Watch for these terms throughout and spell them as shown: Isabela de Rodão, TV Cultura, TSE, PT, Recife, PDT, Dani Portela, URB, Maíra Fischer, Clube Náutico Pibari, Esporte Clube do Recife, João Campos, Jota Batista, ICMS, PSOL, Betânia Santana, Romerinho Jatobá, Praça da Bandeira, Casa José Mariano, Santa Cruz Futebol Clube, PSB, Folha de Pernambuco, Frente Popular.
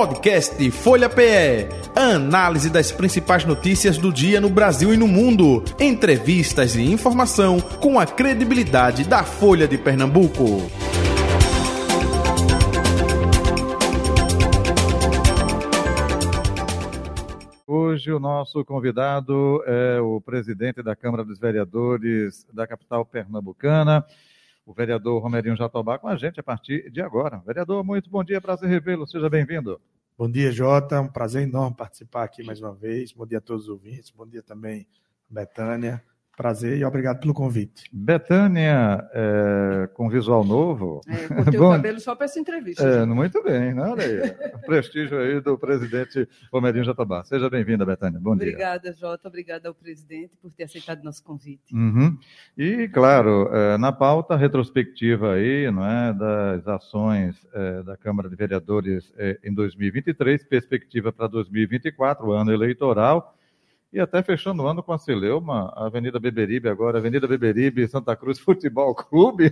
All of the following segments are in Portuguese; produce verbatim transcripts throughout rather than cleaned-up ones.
Podcast Folha P E. Análise das principais notícias do dia no Brasil e no mundo. Entrevistas e informação com a credibilidade da Folha de Pernambuco. Hoje o nosso convidado é o presidente da Câmara dos Vereadores da capital pernambucana, o vereador Romerinho Jatobá, com a gente a partir de agora. Vereador, muito bom dia, prazer revê-lo, seja bem-vindo. Bom dia, Jota, um prazer enorme participar aqui mais uma vez. Bom dia a todos os ouvintes, bom dia também, Betânia. Prazer e obrigado pelo convite. Betânia, é, com visual novo... É, eu cortei o cabelo só para essa entrevista. É, muito bem, né? Olha aí, o prestígio aí do presidente Romerinho Jatobá. Seja bem-vinda, Betânia, bom obrigada, dia. Obrigada, Jota, obrigada ao presidente por ter aceitado nosso convite. Uhum. E, claro, é, na pauta retrospectiva aí, não é, das ações é, da Câmara de Vereadores é, em dois mil e vinte e três, perspectiva para dois mil e vinte e quatro, ano eleitoral, e até fechando o ano com a celeuma, Avenida Beberibe agora, Avenida Beberibe, Santa Cruz Futebol Clube.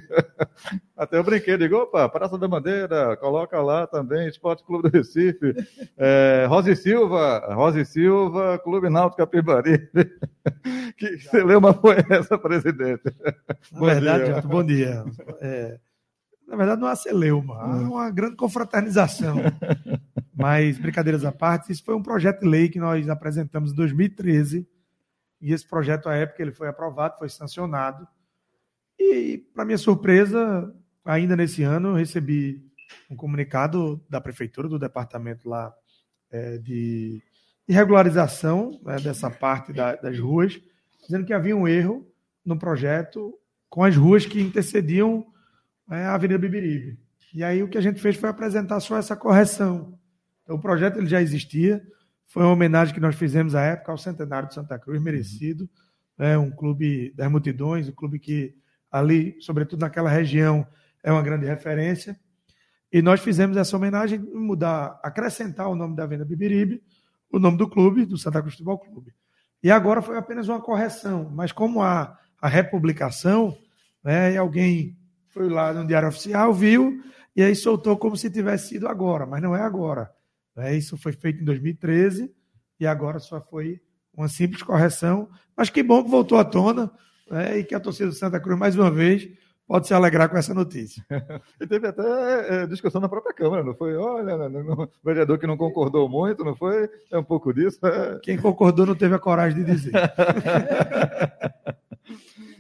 Até eu brinquei, digo, opa, Praça da Bandeira, coloca lá também, Esporte Clube do Recife, é, Rosa e Silva, Rosa e Silva, Clube Náutico Pibari. Que celeuma foi essa, presidente? Na bom verdade, dia. Bom dia. É, na verdade, não é uma celeuma, é uma grande confraternização. Mas, brincadeiras à parte, isso foi um projeto de lei que nós apresentamos em dois mil e treze, e esse projeto, à época, ele foi aprovado, foi sancionado, e, para minha surpresa, ainda nesse ano, eu recebi um comunicado da Prefeitura, do departamento lá é, de regularização, né, dessa parte da, das ruas, dizendo que havia um erro no projeto com as ruas que intercediam é, a Avenida Beberibe. E aí, o que a gente fez foi apresentar só essa correção. Então, o projeto ele já existia, foi uma homenagem que nós fizemos à época ao centenário de Santa Cruz, merecido, né? Um clube das multidões, um clube que ali, sobretudo naquela região, é uma grande referência, e nós fizemos essa homenagem, mudar, acrescentar o nome da Avenida Beberibe, o nome do clube, do Santa Cruz Futebol Clube. E agora foi apenas uma correção, mas como há a republicação, né, e alguém foi lá no Diário Oficial, viu, e aí soltou como se tivesse sido agora, mas não é agora. Isso foi feito em dois mil e treze e agora só foi uma simples correção, mas que bom que voltou à tona, né, e que a torcida do Santa Cruz, mais uma vez, pode se alegrar com essa notícia. E teve até é, discussão na própria Câmara, não foi? Olha, o vereador que não concordou muito, não foi? É um pouco disso. É... Quem concordou não teve a coragem de dizer.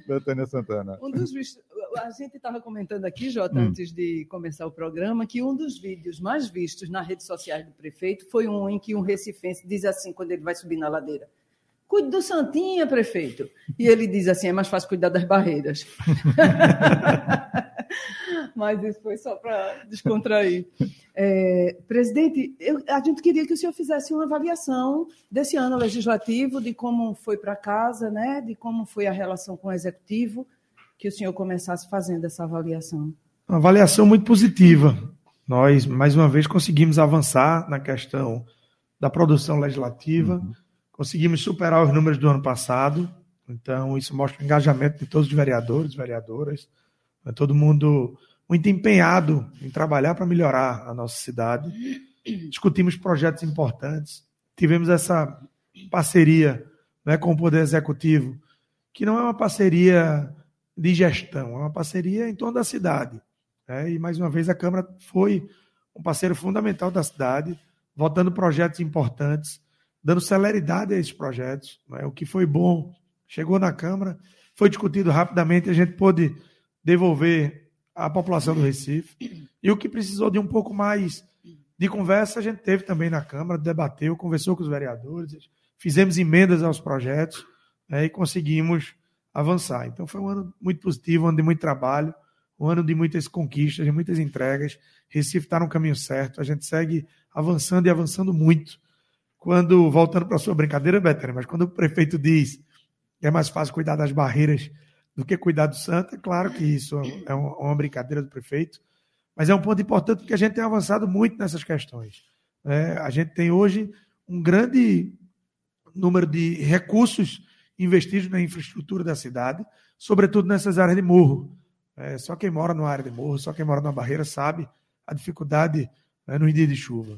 Betânia Santana. Um dos, a gente estava comentando aqui, Jota, hum. antes de começar o programa, que um dos vídeos mais vistos nas redes sociais do prefeito foi um em que um recifense diz assim, quando ele vai subir na ladeira, cuide do Santinha, prefeito. E ele diz assim, é mais fácil cuidar das barreiras. Mas isso foi só para descontrair. É, presidente, eu, a gente queria que o senhor fizesse uma avaliação desse ano legislativo, de como foi para casa, né, de como foi a relação com o executivo, que o senhor começasse fazendo essa avaliação. Uma avaliação muito positiva. Nós, mais uma vez, conseguimos avançar na questão da produção legislativa, uhum. Conseguimos superar os números do ano passado, então isso mostra o engajamento de todos os vereadores, vereadoras, né, todo mundo... muito empenhado em trabalhar para melhorar a nossa cidade. Discutimos projetos importantes, tivemos essa parceria, né, com o Poder Executivo, que não é uma parceria de gestão, é uma parceria em torno da cidade. Né? E, mais uma vez, a Câmara foi um parceiro fundamental da cidade, votando projetos importantes, dando celeridade a esses projetos. Né? O que foi bom chegou na Câmara, foi discutido rapidamente, a gente pôde devolver... a população do Recife, e o que precisou de um pouco mais de conversa, a gente teve também na Câmara, debateu, conversou com os vereadores, fizemos emendas aos projetos, né, e conseguimos avançar. Então foi um ano muito positivo, um ano de muito trabalho, um ano de muitas conquistas, de muitas entregas, Recife está no caminho certo, a gente segue avançando e avançando muito. Quando, voltando para a sua brincadeira, Betânia, mas quando o prefeito diz que é mais fácil cuidar das barreiras do que cuidar do Santa, claro que isso é uma brincadeira do prefeito, mas é um ponto importante porque a gente tem avançado muito nessas questões. É, a gente tem hoje um grande número de recursos investidos na infraestrutura da cidade, sobretudo nessas áreas de morro. É, só quem mora numa área de morro, só quem mora numa barreira sabe a dificuldade, né, nos dias de chuva.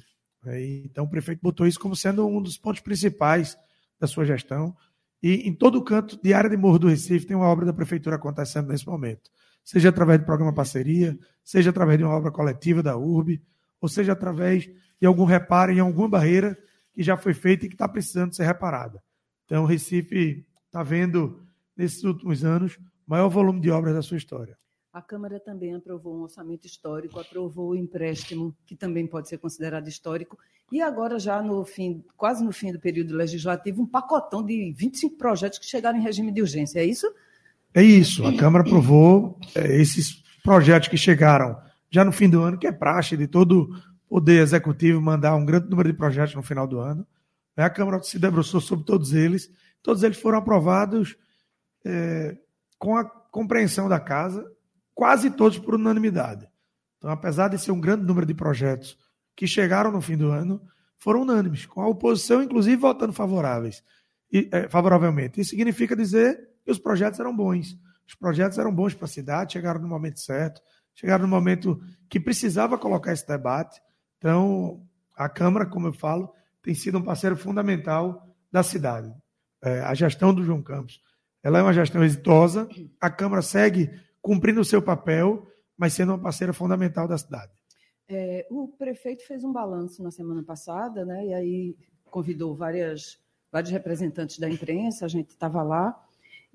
Então o prefeito botou isso como sendo um dos pontos principais da sua gestão. E em todo canto de área de Morro do Recife tem uma obra da prefeitura acontecendo nesse momento, seja através do programa Parceria, seja através de uma obra coletiva da U R B, ou seja através de algum reparo em alguma barreira que já foi feita e que está precisando ser reparada. Então o Recife está vendo, nesses últimos anos, o maior volume de obras da sua história. A Câmara também aprovou um orçamento histórico, aprovou o empréstimo, que também pode ser considerado histórico, e agora já no fim, quase no fim do período legislativo, um pacotão de vinte e cinco projetos que chegaram em regime de urgência, é isso? É isso, a Câmara aprovou é, esses projetos que chegaram já no fim do ano, que é praxe de todo poder executivo mandar um grande número de projetos no final do ano. A Câmara se debruçou sobre todos eles, todos eles foram aprovados é, com a compreensão da Casa, quase todos por unanimidade. Então, apesar de ser um grande número de projetos que chegaram no fim do ano, foram unânimes, com a oposição, inclusive, votando favoráveis, e, é, favoravelmente. Isso significa dizer que os projetos eram bons. Os projetos eram bons para a cidade, chegaram no momento certo, chegaram no momento que precisava colocar esse debate. Então, a Câmara, como eu falo, tem sido um parceiro fundamental da cidade. É, a gestão do João Campos, ela é uma gestão exitosa, a Câmara segue cumprindo o seu papel, mas sendo uma parceira fundamental da cidade. É, o prefeito fez um balanço na semana passada, né? E aí convidou várias, vários representantes da imprensa, a gente estava lá,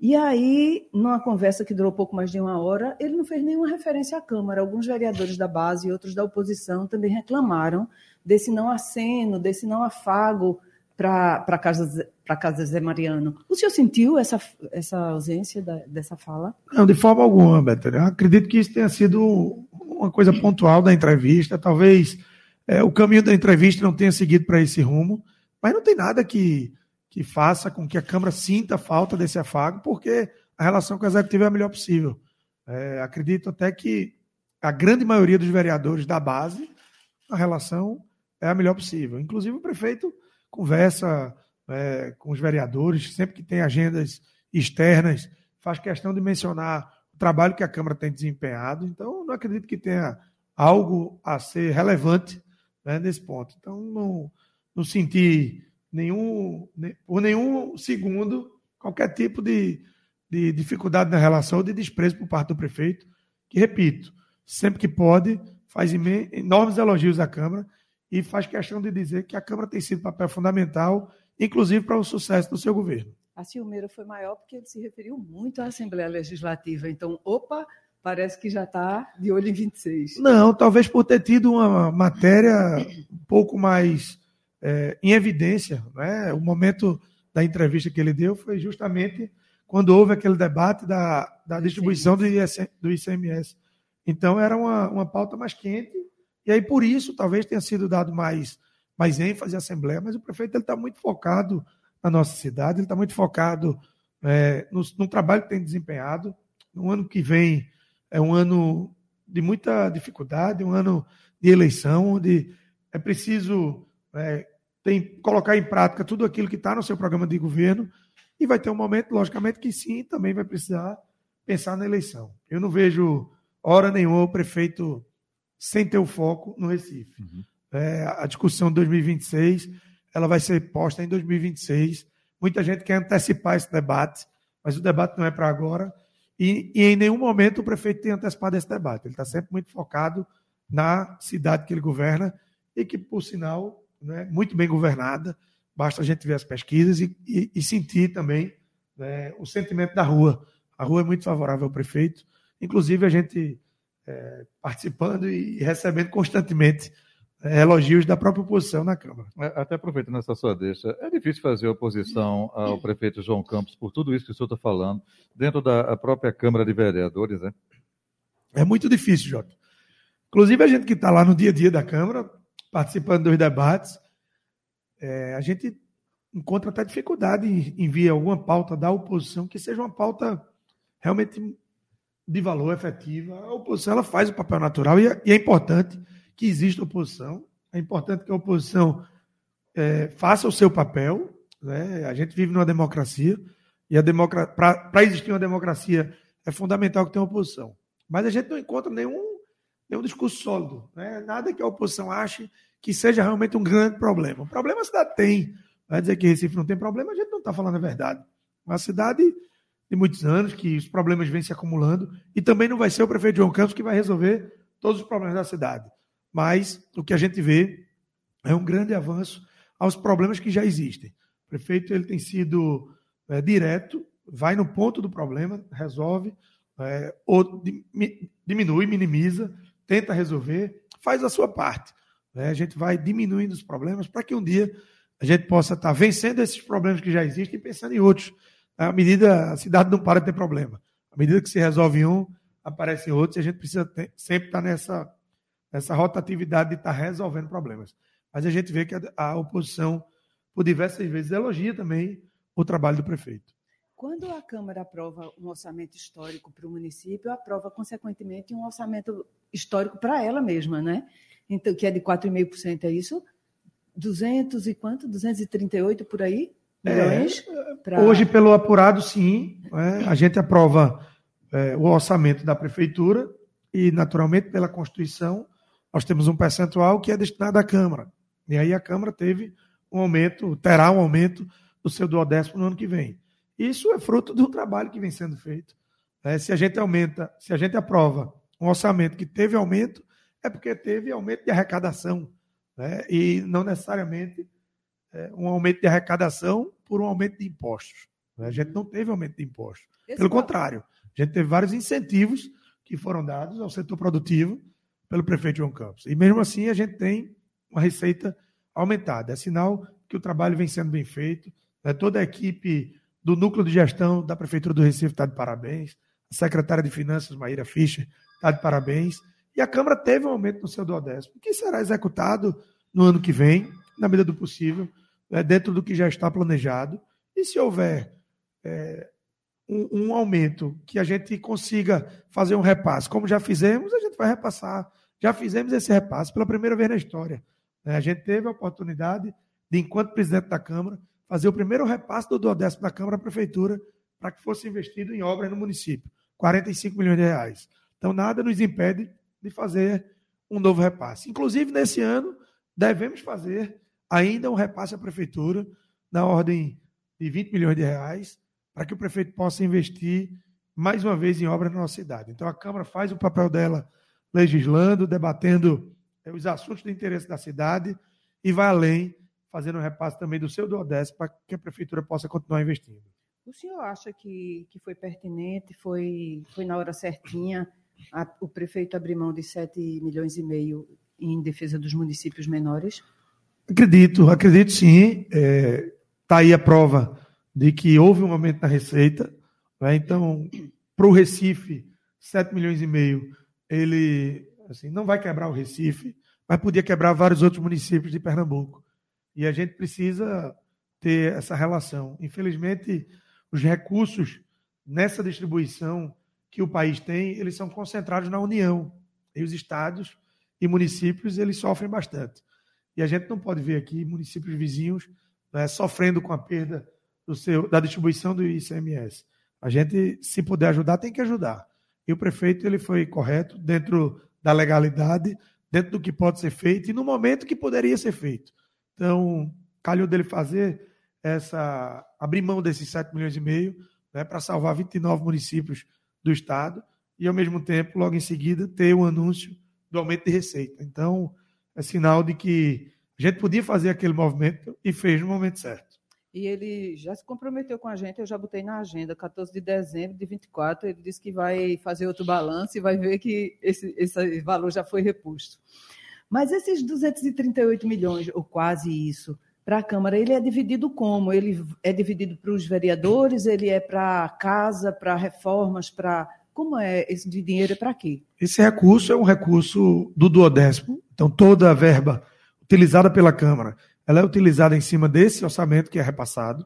e aí, numa conversa que durou pouco mais de uma hora, ele não fez nenhuma referência à Câmara. Alguns vereadores da base e outros da oposição também reclamaram desse não aceno, desse não afago para a Casa, Casa José Mariano. O senhor sentiu essa, essa ausência da, dessa fala? Não, de forma alguma, Betânia. Eu acredito que isso tenha sido uma coisa pontual da entrevista. Talvez é, o caminho da entrevista não tenha seguido para esse rumo, mas não tem nada que, que faça com que a Câmara sinta falta desse afago, porque a relação com o executivo é a melhor possível. É, acredito até que a grande maioria dos vereadores da base, a relação é a melhor possível. Inclusive o prefeito conversa é, com os vereadores, sempre que tem agendas externas, faz questão de mencionar o trabalho que a Câmara tem desempenhado. Então, não acredito que tenha algo a ser relevante, né, nesse ponto. Então, não, não senti nenhum, por nenhum segundo qualquer tipo de, de dificuldade na relação ou de desprezo por parte do prefeito, que, repito, sempre que pode, faz enormes elogios à Câmara e faz questão de dizer que a Câmara tem sido um papel fundamental, inclusive para o sucesso do seu governo. A ciumeira foi maior porque ele se referiu muito à Assembleia Legislativa. Então, opa, parece que já está de olho em vinte e seis. Não, talvez por ter tido uma matéria um pouco mais é, em evidência, né? O momento da entrevista que ele deu foi justamente quando houve aquele debate da, da distribuição do I C M S. Então, era uma, uma pauta mais quente. E aí, por isso, talvez tenha sido dado mais, mais ênfase à Assembleia, mas o prefeito está muito focado na nossa cidade, ele está muito focado é, no, no trabalho que tem desempenhado. No ano que vem é um ano de muita dificuldade, um ano de eleição, onde é preciso é, tem, colocar em prática tudo aquilo que está no seu programa de governo, e vai ter um momento, logicamente, que sim, também vai precisar pensar na eleição. Eu não vejo hora nenhuma o prefeito sem ter o foco no Recife. Uhum. É, a discussão de dois mil e vinte e seis, ela vai ser posta em dois mil e vinte e seis. Muita gente quer antecipar esse debate, mas o debate não é para agora. E, e em nenhum momento o prefeito tem antecipado esse debate. Ele está sempre muito focado na cidade que ele governa e que, por sinal, né, muito bem governada. Basta a gente ver as pesquisas e, e, e sentir também, né, o sentimento da rua. A rua é muito favorável ao prefeito. Inclusive, a gente... É, participando e recebendo constantemente é, elogios da própria oposição na Câmara. Até aproveitando essa sua deixa, é difícil fazer oposição ao prefeito João Campos por tudo isso que o senhor está falando, dentro da própria Câmara de Vereadores, né? É muito difícil, Jota. Inclusive, a gente que está lá no dia a dia da Câmara, participando dos debates, é, a gente encontra até dificuldade em, em ver alguma pauta da oposição que seja uma pauta realmente de valor, efetiva. A oposição, ela faz o papel natural e é, e é importante que exista oposição, é importante que a oposição é, faça o seu papel, né? A gente vive numa democracia e democra... para existir uma democracia é fundamental que tenha oposição, mas a gente não encontra nenhum ter um discurso sólido, né? Nada que a oposição ache que seja realmente um grande problema. O problema a cidade tem. Vai dizer que Recife não tem problema, a gente não está falando a verdade. Uma cidade de muitos anos, que os problemas vêm se acumulando, e também não vai ser o prefeito João Campos que vai resolver todos os problemas da cidade. Mas o que a gente vê é um grande avanço aos problemas que já existem. O prefeito ele tem sido é, direto, vai no ponto do problema, resolve, é, ou diminui, minimiza, tenta resolver, faz a sua parte. É, a gente vai diminuindo os problemas para que um dia a gente possa estar vencendo esses problemas que já existem e pensando em outros. À medida, a cidade não para de ter problema. À medida que se resolve um, aparecem outros, e a gente precisa ter, sempre estar nessa, nessa rotatividade de estar resolvendo problemas. Mas a gente vê que a, a oposição, por diversas vezes, elogia também o trabalho do prefeito. Quando a Câmara aprova um orçamento histórico para o município, aprova, consequentemente, um orçamento histórico para ela mesma, né? Então, que é de quatro vírgula cinco por cento, é isso? duzentos e quanto? duzentos e trinta e oito por aí? É, pra... Hoje, pelo apurado, sim. É, a gente aprova é, o orçamento da Prefeitura e, naturalmente, pela Constituição, nós temos um percentual que é destinado à Câmara. E aí a Câmara teve um aumento, terá um aumento do seu duodécimo no ano que vem. Isso é fruto do trabalho que vem sendo feito. É, se a gente aumenta, se a gente aprova um orçamento que teve aumento, é porque teve aumento de arrecadação, né? E não necessariamente é, um aumento de arrecadação por um aumento de impostos. Né? A gente não teve aumento de impostos. Esse pelo qual? Contrário, a gente teve vários incentivos que foram dados ao setor produtivo pelo prefeito João Campos. E mesmo assim a gente tem uma receita aumentada. É sinal que o trabalho vem sendo bem feito. Né? Toda a equipe do núcleo de gestão da Prefeitura do Recife está de parabéns. A secretária de Finanças, Maíra Fischer, está de parabéns. E a Câmara teve um aumento no seu duodécimo, que será executado no ano que vem, na medida do possível, né, dentro do que já está planejado. E se houver é, um, um aumento que a gente consiga fazer um repasse, como já fizemos, a gente vai repassar. Já fizemos esse repasse pela primeira vez na história. Né? A gente teve a oportunidade de, enquanto presidente da Câmara, fazer o primeiro repasse do duodécimo da Câmara à Prefeitura para que fosse investido em obras no município, quarenta e cinco milhões de reais. Então, nada nos impede de fazer um novo repasse. Inclusive, nesse ano, devemos fazer ainda um repasse à Prefeitura na ordem de vinte milhões de reais para que o prefeito possa investir mais uma vez em obras na nossa cidade. Então, a Câmara faz o papel dela legislando, debatendo os assuntos de interesse da cidade e vai além, fazendo um repasse também do seu duodécimo para que a Prefeitura possa continuar investindo. O senhor acha que, que foi pertinente, foi, foi na hora certinha, A, o prefeito abriu mão de sete milhões e meio em defesa dos municípios menores? Acredito, acredito sim. Está é, aí a prova de que houve um aumento na receita. Né? Então, para o Recife, sete milhões e meio, ele assim, não vai quebrar o Recife, mas podia quebrar vários outros municípios de Pernambuco. E a gente precisa ter essa relação. Infelizmente, os recursos nessa distribuição que o país tem, eles são concentrados na União. E os estados e municípios, eles sofrem bastante. E a gente não pode ver aqui municípios vizinhos, né, sofrendo com a perda do seu, da distribuição do I C M S. A gente, se puder ajudar, tem que ajudar. E o prefeito ele foi correto dentro da legalidade, dentro do que pode ser feito e no momento que poderia ser feito. Então, calhou dele fazer essa abrir mão desses sete milhões e meio, né, para salvar vinte e nove municípios do Estado e, ao mesmo tempo, logo em seguida, ter o anúncio do aumento de receita. Então, é sinal de que a gente podia fazer aquele movimento e fez no momento certo. E ele já se comprometeu com a gente, eu já botei na agenda, quatorze de dezembro de vinte e quatro, ele disse que vai fazer outro balanço e vai ver que esse, esse valor já foi reposto. Mas esses duzentos e trinta e oito milhões, ou quase isso, para a Câmara, ele é dividido como? Ele é dividido para os vereadores, ele é para casa, para reformas, para... Como é esse dinheiro? É para quê? Esse recurso é um recurso do duodécimo. Então, toda a verba utilizada pela Câmara, ela é utilizada em cima desse orçamento que é repassado.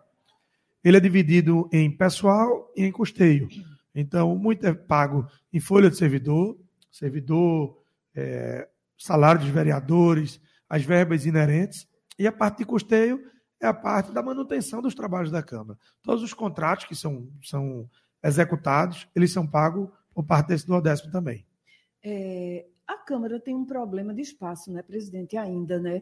Ele é dividido em pessoal e em custeio. Então, muito é pago em folha de servidor, servidor, é, salário dos vereadores, as verbas inerentes. E a parte de custeio é a parte da manutenção dos trabalhos da Câmara. Todos os contratos que são, são executados, eles são pagos por parte desse duodécimo também. É, a Câmara tem um problema de espaço, né, presidente, ainda, né?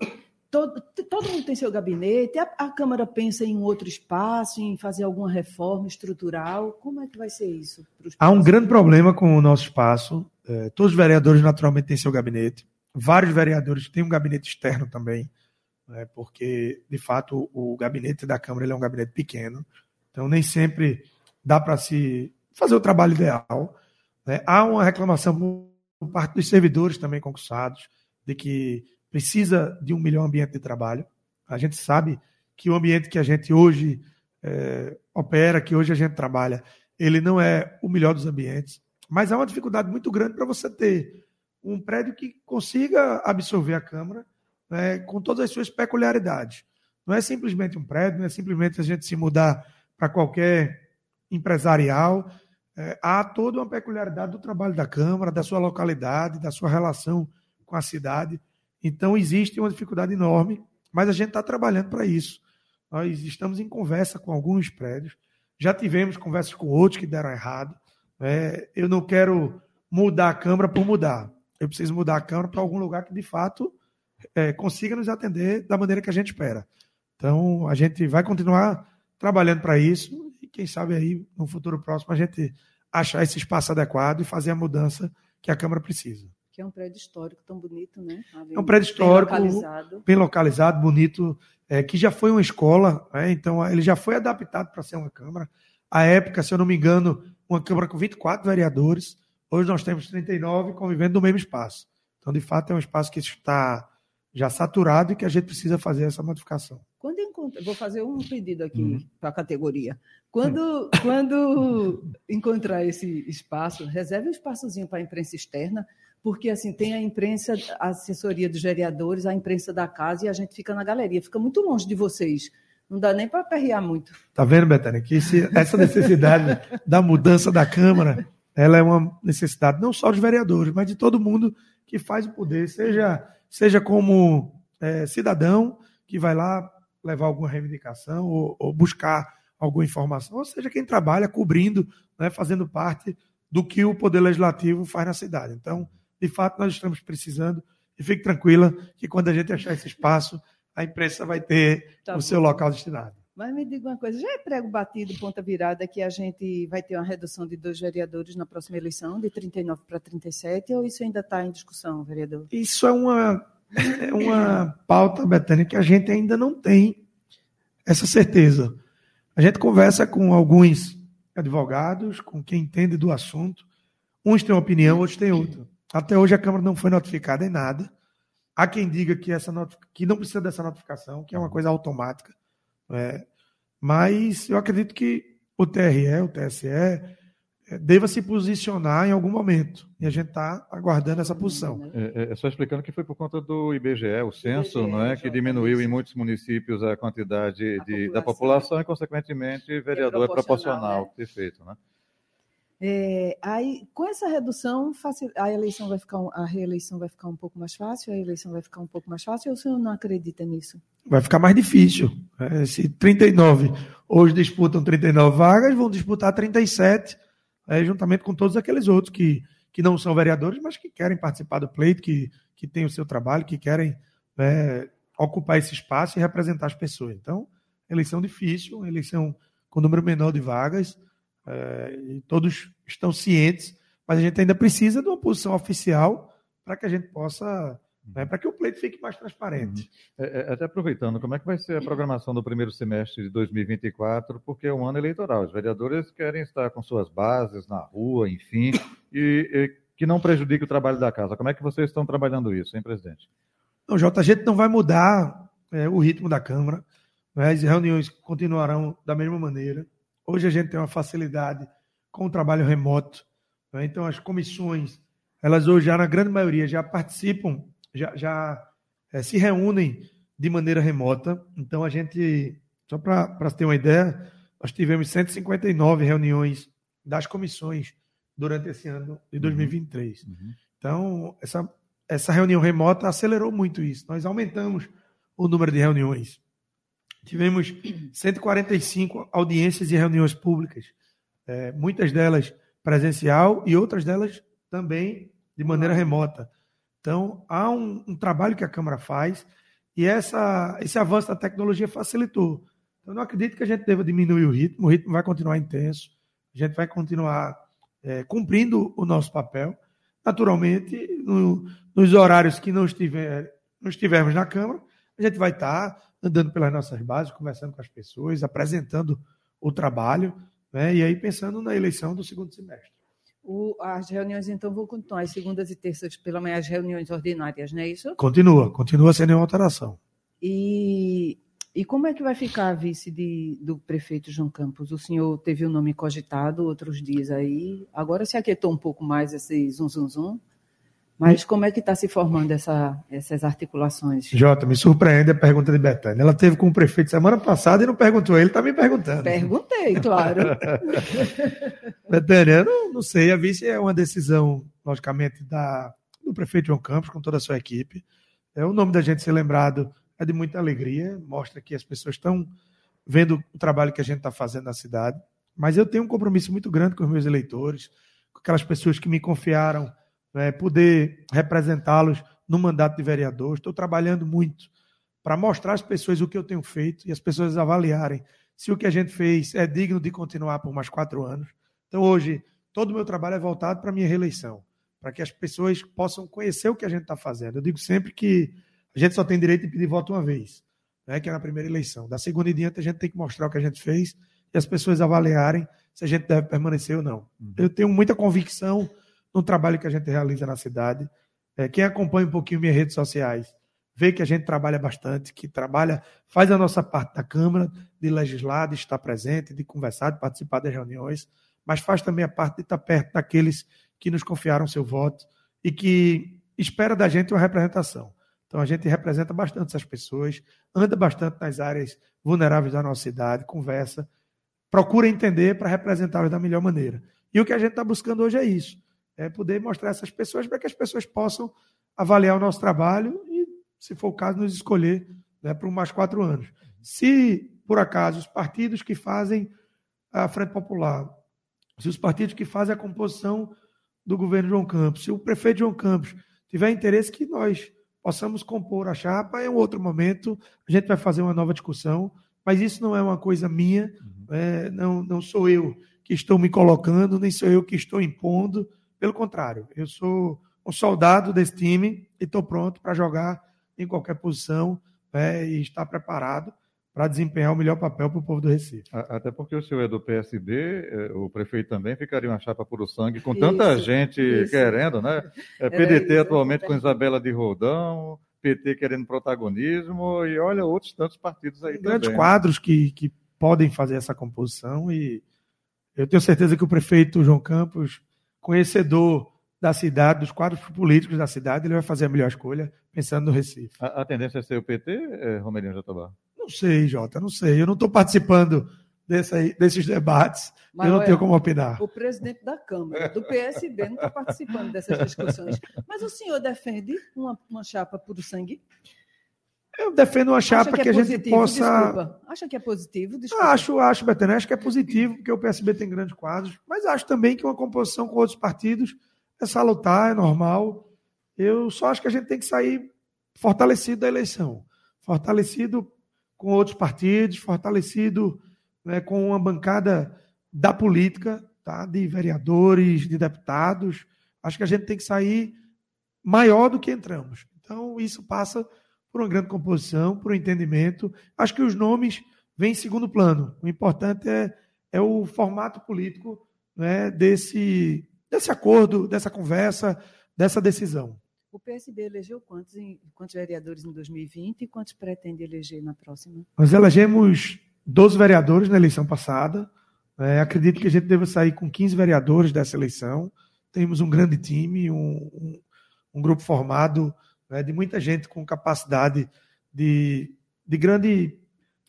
Todo, todo mundo tem seu gabinete, a, a Câmara pensa em um outro espaço, em fazer alguma reforma estrutural. Como é que vai ser isso? Há um grande problema com o nosso espaço. É, todos os vereadores, naturalmente, têm seu gabinete. Vários vereadores têm um gabinete externo também, né, porque, de fato, o gabinete da Câmara ele é um gabinete pequeno. Então, nem sempre dá para se fazer o trabalho ideal. Né? Há uma reclamação por parte dos servidores também concursados de que precisa de um melhor ambiente de trabalho. A gente sabe que o ambiente que a gente hoje é, opera, que hoje a gente trabalha, ele não é o melhor dos ambientes, mas há uma dificuldade muito grande para você ter um prédio que consiga absorver a Câmara, né, com todas as suas peculiaridades. Não é simplesmente um prédio, não é simplesmente a gente se mudar para qualquer empresarial. É, há toda uma peculiaridade do trabalho da Câmara, da sua localidade, da sua relação com a cidade. Então, existe uma dificuldade enorme, mas a gente está trabalhando para isso. Nós estamos em conversa com alguns prédios, já tivemos conversas com outros que deram errado. É, eu não quero mudar a Câmara por mudar. Eu preciso mudar a Câmara para algum lugar que, de fato, é, consiga nos atender da maneira que a gente espera. Então, a gente vai continuar trabalhando para isso e, quem sabe, aí no futuro próximo, a gente achar esse espaço adequado e fazer a mudança que a Câmara precisa. Que é um prédio histórico tão bonito, né? É um prédio histórico, bem localizado, bem localizado bonito, é, que já foi uma escola, né? Então ele já foi adaptado para ser uma Câmara. À época, se eu não me engano, uma Câmara com vinte e quatro vereadores, hoje nós temos trinta e nove convivendo no mesmo espaço. Então, de fato, é um espaço que está já saturado e que a gente precisa fazer essa modificação. Quando encontrar, vou fazer um pedido aqui uhum. para a categoria. Quando, uhum. quando encontrar esse espaço, reserve um espaçozinho para a imprensa externa, porque assim tem a imprensa, a assessoria dos vereadores, a imprensa da casa, e a gente fica na galeria, fica muito longe de vocês. Não dá nem para aperrear muito. Está vendo, Betânia, que esse, essa necessidade da mudança da Câmara, ela é uma necessidade não só dos vereadores, mas de todo mundo que faz o poder, seja, seja como é, cidadão que vai lá levar alguma reivindicação ou, ou buscar alguma informação, ou seja, quem trabalha cobrindo, né, fazendo parte do que o Poder Legislativo faz na cidade. Então, de fato, nós estamos precisando, e fique tranquila que quando a gente achar esse espaço, a imprensa vai ter tá o bom. seu local destinado. Mas me diga uma coisa, já é prego batido, ponta virada, que a gente vai ter uma redução de dois vereadores na próxima eleição, de trinta e nove para trinta e sete, ou isso ainda está em discussão, vereador? Isso é uma, é uma pauta, Betânia, que a gente ainda não tem essa certeza. A gente conversa com alguns advogados, com quem entende do assunto. Uns têm uma opinião, outros têm outra. Até hoje a Câmara não foi notificada em nada. Há quem diga que, essa notific... que não precisa dessa notificação, que é uma coisa automática. É. Mas eu acredito que o T R E, o T S E, é, deva se posicionar em algum momento. E a gente está aguardando essa posição. É, é só explicando que foi por conta do I B G E, o censo, I B G E, não é, que diminuiu em muitos municípios a quantidade a de, população. da população e, consequentemente, vereador é proporcional. É proporcional, né? Né? É, aí, com essa redução, a eleição vai ficar, a reeleição vai ficar um pouco mais fácil, a eleição vai ficar um pouco mais fácil, ou o senhor não acredita nisso? Vai ficar mais difícil. É, se trinta e nove hoje disputam trinta e nove vagas, vão disputar trinta e sete, é, juntamente com todos aqueles outros que, que não são vereadores, mas que querem participar do pleito, que, que têm o seu trabalho, que querem é, ocupar esse espaço e representar as pessoas. Então, eleição difícil, eleição com número menor de vagas. É, e todos estão cientes, mas a gente ainda precisa de uma posição oficial para que a gente possa, né, para que o pleito fique mais transparente. Uhum. É, até aproveitando, como é que vai ser a programação do primeiro semestre de dois mil e vinte e quatro, porque é um ano eleitoral, os vereadores querem estar com suas bases na rua, enfim, e, e que não prejudique o trabalho da casa. Como é que vocês estão trabalhando isso, hein, presidente? Não, Jota, a gente não vai mudar é, o ritmo da Câmara, né, as reuniões continuarão da mesma maneira. Hoje a gente tem uma facilidade com o trabalho remoto, né? Então as comissões, elas hoje já na grande maioria já participam, já, já é, se reúnem de maneira remota. Então a gente, só para ter uma ideia, nós tivemos cento e cinquenta e nove reuniões das comissões durante esse ano de dois mil e vinte e três. Uhum. Então essa, essa reunião remota acelerou muito isso, nós aumentamos o número de reuniões. Tivemos cento e quarenta e cinco audiências e reuniões públicas, é, muitas delas presencial e outras delas também de maneira remota. Então, há um, um trabalho que a Câmara faz e essa, esse avanço da tecnologia facilitou. Então, não acredito que a gente deva diminuir o ritmo, o ritmo vai continuar intenso, a gente vai continuar é, cumprindo o nosso papel. Naturalmente, no, nos horários que não, estiver, não estivermos na Câmara, a gente vai estar andando pelas nossas bases, conversando com as pessoas, apresentando o trabalho, né? E aí pensando na eleição do segundo semestre. O, as reuniões, então, vão continuar às segundas e terças pela manhã, as reuniões ordinárias, não é isso? Continua, continua sem nenhuma alteração. E, e como é que vai ficar a vice de, do prefeito João Campos? O senhor teve o nome cogitado outros dias aí, agora se aquietou um pouco mais esse zum, zum, zum. Mas como é que está se formando essa, essas articulações? Jota, me surpreende a pergunta de Betânia. Ela esteve com o prefeito semana passada e não perguntou. Ele está me perguntando. Perguntei, claro. Betânia, eu não, não sei. A vice é uma decisão, logicamente, da, do prefeito João Campos, com toda a sua equipe. É, o nome da gente ser lembrado é de muita alegria. Mostra que as pessoas estão vendo o trabalho que a gente está fazendo na cidade. Mas eu tenho um compromisso muito grande com os meus eleitores, com aquelas pessoas que me confiaram É, poder representá-los no mandato de vereador. Estou trabalhando muito para mostrar às pessoas o que eu tenho feito e as pessoas avaliarem se o que a gente fez é digno de continuar por mais quatro anos. Então, hoje, todo o meu trabalho é voltado para a minha reeleição, para que as pessoas possam conhecer o que a gente está fazendo. Eu digo sempre que a gente só tem direito de pedir voto uma vez, né, que é na primeira eleição. Da segunda em diante, a gente tem que mostrar o que a gente fez e as pessoas avaliarem se a gente deve permanecer ou não. Uhum. Eu tenho muita convicção no trabalho que a gente realiza na cidade. É, quem acompanha um pouquinho minhas redes sociais vê que a gente trabalha bastante, que trabalha, faz a nossa parte da Câmara, de legislar, de estar presente, de conversar, de participar das reuniões, mas faz também a parte de estar perto daqueles que nos confiaram seu voto e que espera da gente uma representação. Então, a gente representa bastante essas pessoas, anda bastante nas áreas vulneráveis da nossa cidade, conversa, procura entender para representá-los da melhor maneira. E o que a gente está buscando hoje é isso. É poder mostrar essas pessoas para que as pessoas possam avaliar o nosso trabalho e, se for o caso, nos escolher, né, por mais quatro anos. Se, por acaso, os partidos que fazem a Frente Popular, se os partidos que fazem a composição do governo João Campos, se o prefeito João Campos tiver interesse que nós possamos compor a chapa, em um outro momento a gente vai fazer uma nova discussão, mas isso não é uma coisa minha, é, não, não sou eu que estou me colocando, nem sou eu que estou impondo. Pelo contrário, eu sou um soldado desse time e estou pronto para jogar em qualquer posição, né, e estar preparado para desempenhar o melhor papel para o povo do Recife. Até porque o senhor é do P S B, o prefeito também ficaria uma chapa puro sangue, com tanta isso, gente isso. querendo, né? É, P D T isso, atualmente é. com Isabela de Rodão, P T querendo protagonismo e olha outros tantos partidos aí Tem também. Grandes quadros que, que podem fazer essa composição e eu tenho certeza que o prefeito João Campos, conhecedor da cidade, dos quadros políticos da cidade, ele vai fazer a melhor escolha pensando no Recife. A, a tendência é ser o P T, é, Romerinho Jatobá? Não sei, Jota, não sei. Eu não estou participando desse, desses debates, mas eu não olha, tenho como opinar. O presidente da Câmara, do P S B, não está participando dessas discussões. Mas o senhor defende uma, uma chapa puro sangue? Eu defendo uma chapa que, é que a positivo, gente possa... Desculpa. Acha que é positivo? Desculpa. Acho, acho, Betânia, acho que é positivo, porque o P S B tem grandes quadros, mas acho também que uma composição com outros partidos é salutar, é normal. Eu só acho que a gente tem que sair fortalecido da eleição, fortalecido com outros partidos, fortalecido, né, com uma bancada da política, tá, de vereadores, de deputados. Acho que a gente tem que sair maior do que entramos. Então, isso passa por uma grande composição, por um entendimento. Acho que os nomes vêm em segundo plano. O importante é, é o formato político, né, desse, desse acordo, dessa conversa, dessa decisão. O P S B elegeu quantos, quantos vereadores em dois mil e vinte e quantos pretende eleger na próxima? Nós elegemos doze vereadores na eleição passada. É, acredito que a gente deva sair com quinze vereadores dessa eleição. Temos um grande time, um, um, um grupo formado, né, de muita gente com capacidade de, de grande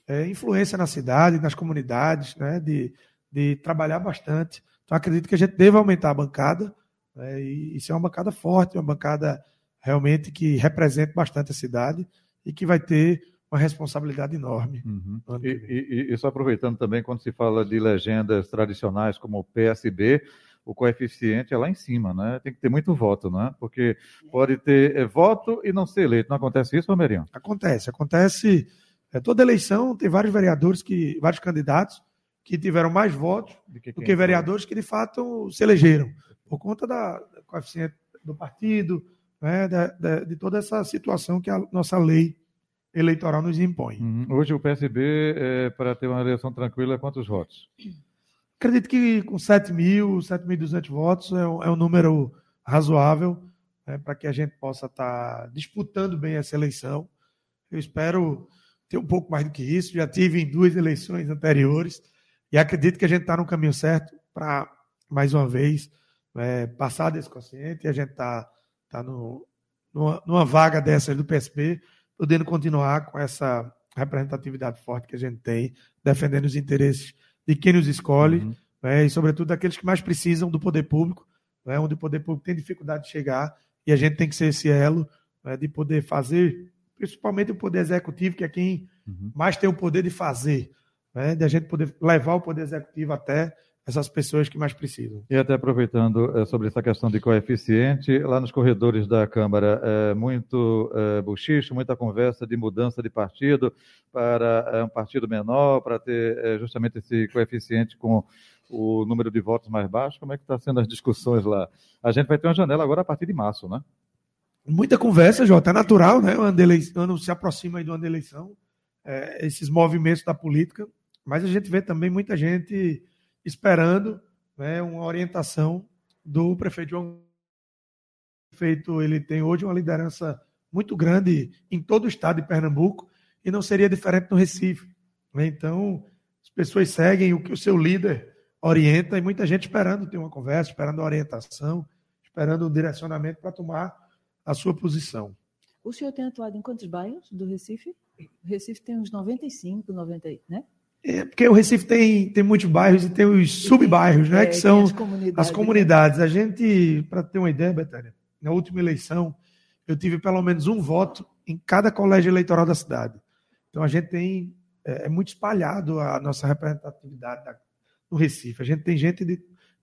é, influência na cidade, nas comunidades, né, de, de trabalhar bastante. Então, acredito que a gente deve aumentar a bancada, né, e isso é uma bancada forte, uma bancada realmente que representa bastante a cidade e que vai ter uma responsabilidade enorme. Uhum. E, e, e só aproveitando também, quando se fala de legendas tradicionais como o P S B, o coeficiente é lá em cima, né? Tem que ter muito voto, né? Porque pode ter é, voto e não ser eleito. Não acontece isso, Romerinho? Acontece, acontece. É, toda eleição tem vários vereadores, que, vários candidatos que tiveram mais votos do que, do que vereadores que, de fato, se elegeram, por conta da, do coeficiente do partido, né, da, da, de toda essa situação que a nossa lei eleitoral nos impõe. Uhum. Hoje o P S B, é, para ter uma eleição tranquila, quantos votos? Acredito que com sete mil, sete mil e duzentos votos é um, é um número razoável, né, para que a gente possa estar disputando bem essa eleição. Eu espero ter um pouco mais do que isso. Já tive em duas eleições anteriores e acredito que a gente está no caminho certo para, mais uma vez, é, passar desse quociente, e a gente está tá numa, numa vaga dessas do P S B, podendo continuar com essa representatividade forte que a gente tem, defendendo os interesses de quem nos escolhe, uhum, né, e, sobretudo, daqueles que mais precisam do poder público, né, onde o poder público tem dificuldade de chegar, e a gente tem que ser esse elo, né, de poder fazer, principalmente o poder executivo, que é quem uhum mais tem o poder de fazer, né, de a gente poder levar o poder executivo até essas pessoas que mais precisam. E até aproveitando sobre essa questão de coeficiente, lá nos corredores da Câmara, é muito é, buchicho, muita conversa de mudança de partido para um partido menor, para ter é, justamente esse coeficiente com o número de votos mais baixo. Como é que está sendo as discussões lá? A gente vai ter uma janela agora a partir de março, né? Muita conversa, Jota. É natural, né? O ano, elei... o ano se aproxima aí do ano da eleição, é, esses movimentos da política, mas a gente vê também muita gente esperando, né, uma orientação do prefeito João. O prefeito, ele tem hoje uma liderança muito grande em todo o estado de Pernambuco e não seria diferente no Recife, né? Então, as pessoas seguem o que o seu líder orienta e muita gente esperando ter uma conversa, esperando a orientação, esperando um direcionamento para tomar a sua posição. O senhor tem atuado em quantos bairros do Recife? O Recife tem uns noventa e cinco, noventa, né? É porque o Recife tem, tem muitos bairros e tem os subbairros, né, é, que são as comunidades. as comunidades. A gente, para ter uma ideia, Betânia, na última eleição eu tive pelo menos um voto em cada colégio eleitoral da cidade. Então a gente tem, é, é muito espalhado a nossa representatividade da, no Recife. A gente tem gente de,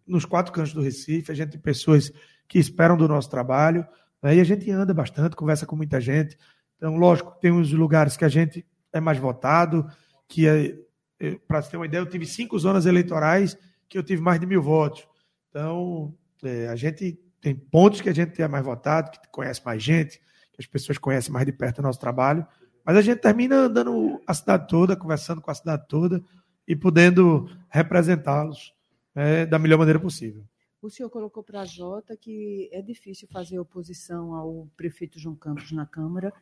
nos quatro cantos do Recife, a gente tem pessoas que esperam do nosso trabalho, né, e a gente anda bastante, conversa com muita gente. Então, lógico, tem uns lugares que a gente é mais votado, que é... Para você ter uma ideia, eu tive cinco zonas eleitorais que eu tive mais de mil votos. Então, é, a gente tem pontos que a gente é mais votado, que conhece mais gente, que as pessoas conhecem mais de perto o nosso trabalho, mas a gente termina andando a cidade toda, conversando com a cidade toda e podendo representá-los, é, da melhor maneira possível. O senhor colocou para a Jota que é difícil fazer oposição ao prefeito João Campos na Câmara.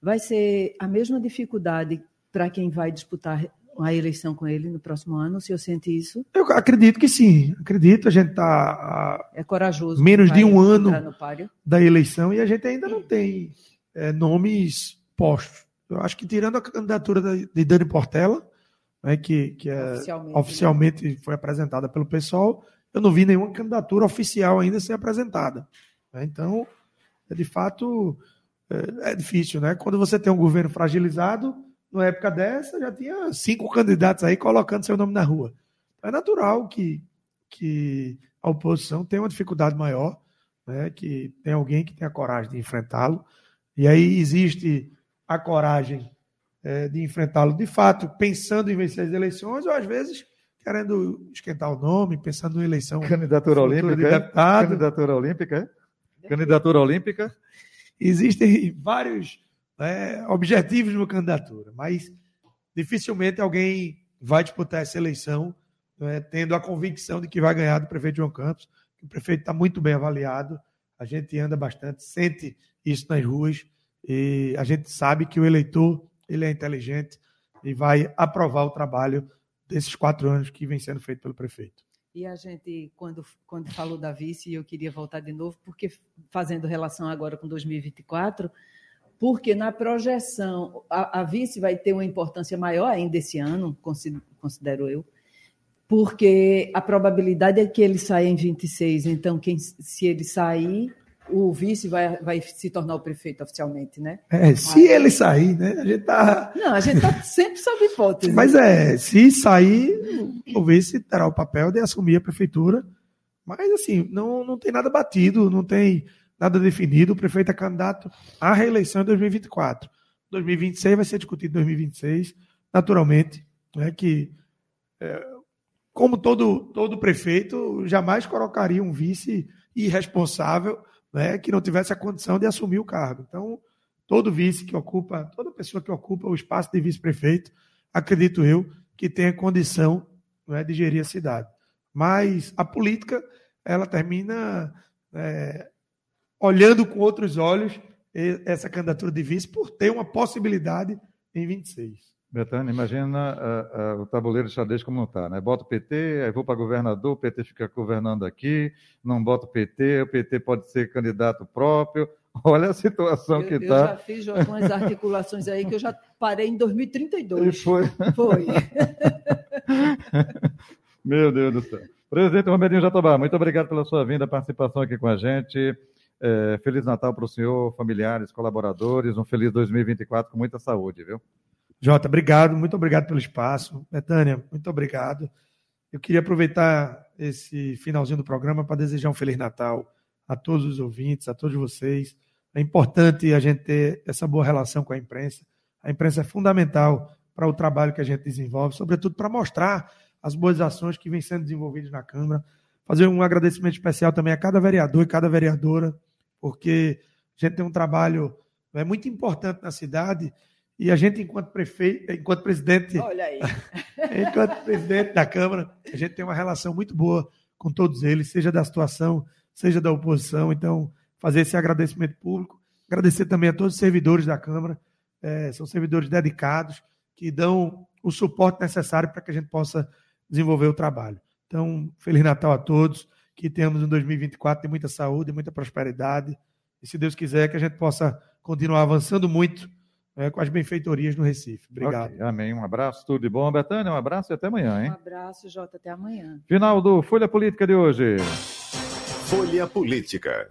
Vai ser a mesma dificuldade para quem vai disputar a eleição com ele no próximo ano? O senhor sente isso? Eu acredito que sim. Acredito, a gente está é corajoso, menos de um ano da eleição e a gente ainda não tem é, nomes postos. Eu acho que, tirando a candidatura de Dani Portela, né, que, que é, oficialmente, oficialmente né? foi apresentada pelo P SOL, eu não vi nenhuma candidatura oficial ainda ser apresentada. Então, de fato, é, é difícil, né? Quando você tem um governo fragilizado, na época dessa, já tinha cinco candidatos aí colocando seu nome na rua. É natural que, que a oposição tenha uma dificuldade maior, né, que tem alguém que tenha coragem de enfrentá-lo. E aí existe a coragem é, de enfrentá-lo, de fato, pensando em vencer as eleições, ou às vezes querendo esquentar o nome, pensando em eleição. Candidatura olímpica, de deputado. Candidatura olímpica, é? Candidatura olímpica. Existem vários... É, objetivos de uma candidatura, mas dificilmente alguém vai disputar essa eleição, né, tendo a convicção de que vai ganhar do prefeito João Campos. O prefeito está muito bem avaliado, a gente anda bastante, sente isso nas ruas e a gente sabe que o eleitor, ele é inteligente e vai aprovar o trabalho desses quatro anos que vem sendo feito pelo prefeito. E a gente, quando, quando falou da vice, eu queria voltar de novo, porque fazendo relação agora com dois mil e vinte e quatro... Porque na projeção, a, a vice vai ter uma importância maior ainda esse ano, considero, considero eu, porque a probabilidade é que ele saia em vinte e seis. Então, quem, se ele sair, o vice vai, vai se tornar o prefeito oficialmente, né? É, se Mas, ele sair, né? A gente tá... Não, a gente está sempre sob hipótese. Mas é, se sair, o vice terá o papel de assumir a prefeitura, Mas, assim, não, não tem nada batido, não tem nada definido. O prefeito é candidato à reeleição em dois mil e vinte e quatro. dois mil e vinte e seis vai ser discutido em dois mil e vinte e seis, naturalmente, né, que, é, como todo, todo prefeito, jamais colocaria um vice irresponsável, né, que não tivesse a condição de assumir o cargo. Então, todo vice que ocupa, toda pessoa que ocupa o espaço de vice-prefeito, acredito eu, que tenha condição, né, de gerir a cidade. Mas a política, ela termina é, olhando com outros olhos essa candidatura de vice por ter uma possibilidade em vinte e seis. Betânia, imagina a, a, o tabuleiro de xadrez como não está, né? Bota o P T, aí vou para governador, o P T fica governando aqui, não bota o P T, o P T pode ser candidato próprio. Olha a situação eu, que está. Eu já fiz algumas articulações aí que eu já parei em dois mil e trinta e dois. E foi. Foi. Meu Deus do céu. Presidente Romerinho Jatobá, muito obrigado pela sua vinda, participação aqui com a gente. É, Feliz Natal para o senhor, familiares, colaboradores, um feliz dois mil e vinte e quatro com muita saúde, viu? Jota, obrigado, muito obrigado pelo espaço. Betânia, muito obrigado. Eu queria aproveitar esse finalzinho do programa para desejar um Feliz Natal a todos os ouvintes, a todos vocês. É importante a gente ter essa boa relação com a imprensa. A imprensa é fundamental para o trabalho que a gente desenvolve, sobretudo para mostrar as boas ações que vêm sendo desenvolvidas na Câmara. Fazer um agradecimento especial também a cada vereador e cada vereadora, porque a gente tem um trabalho é, muito importante na cidade e a gente, enquanto prefeito, enquanto presidente, Olha aí. enquanto presidente da Câmara, a gente tem uma relação muito boa com todos eles, seja da situação, seja da oposição. Então, fazer esse agradecimento público, agradecer também a todos os servidores da Câmara, é, são servidores dedicados, que dão o suporte necessário para que a gente possa desenvolver o trabalho. Então, Feliz Natal a todos, que tenhamos um dois mil e vinte e quatro de muita saúde, muita prosperidade, e se Deus quiser que a gente possa continuar avançando muito, né, com as benfeitorias no Recife. Obrigado. Okay, amém, um abraço, tudo de bom. Betânia, um abraço e até amanhã, hein? Um abraço, Jota, até amanhã. Final do Folha Política de hoje. Folha Política.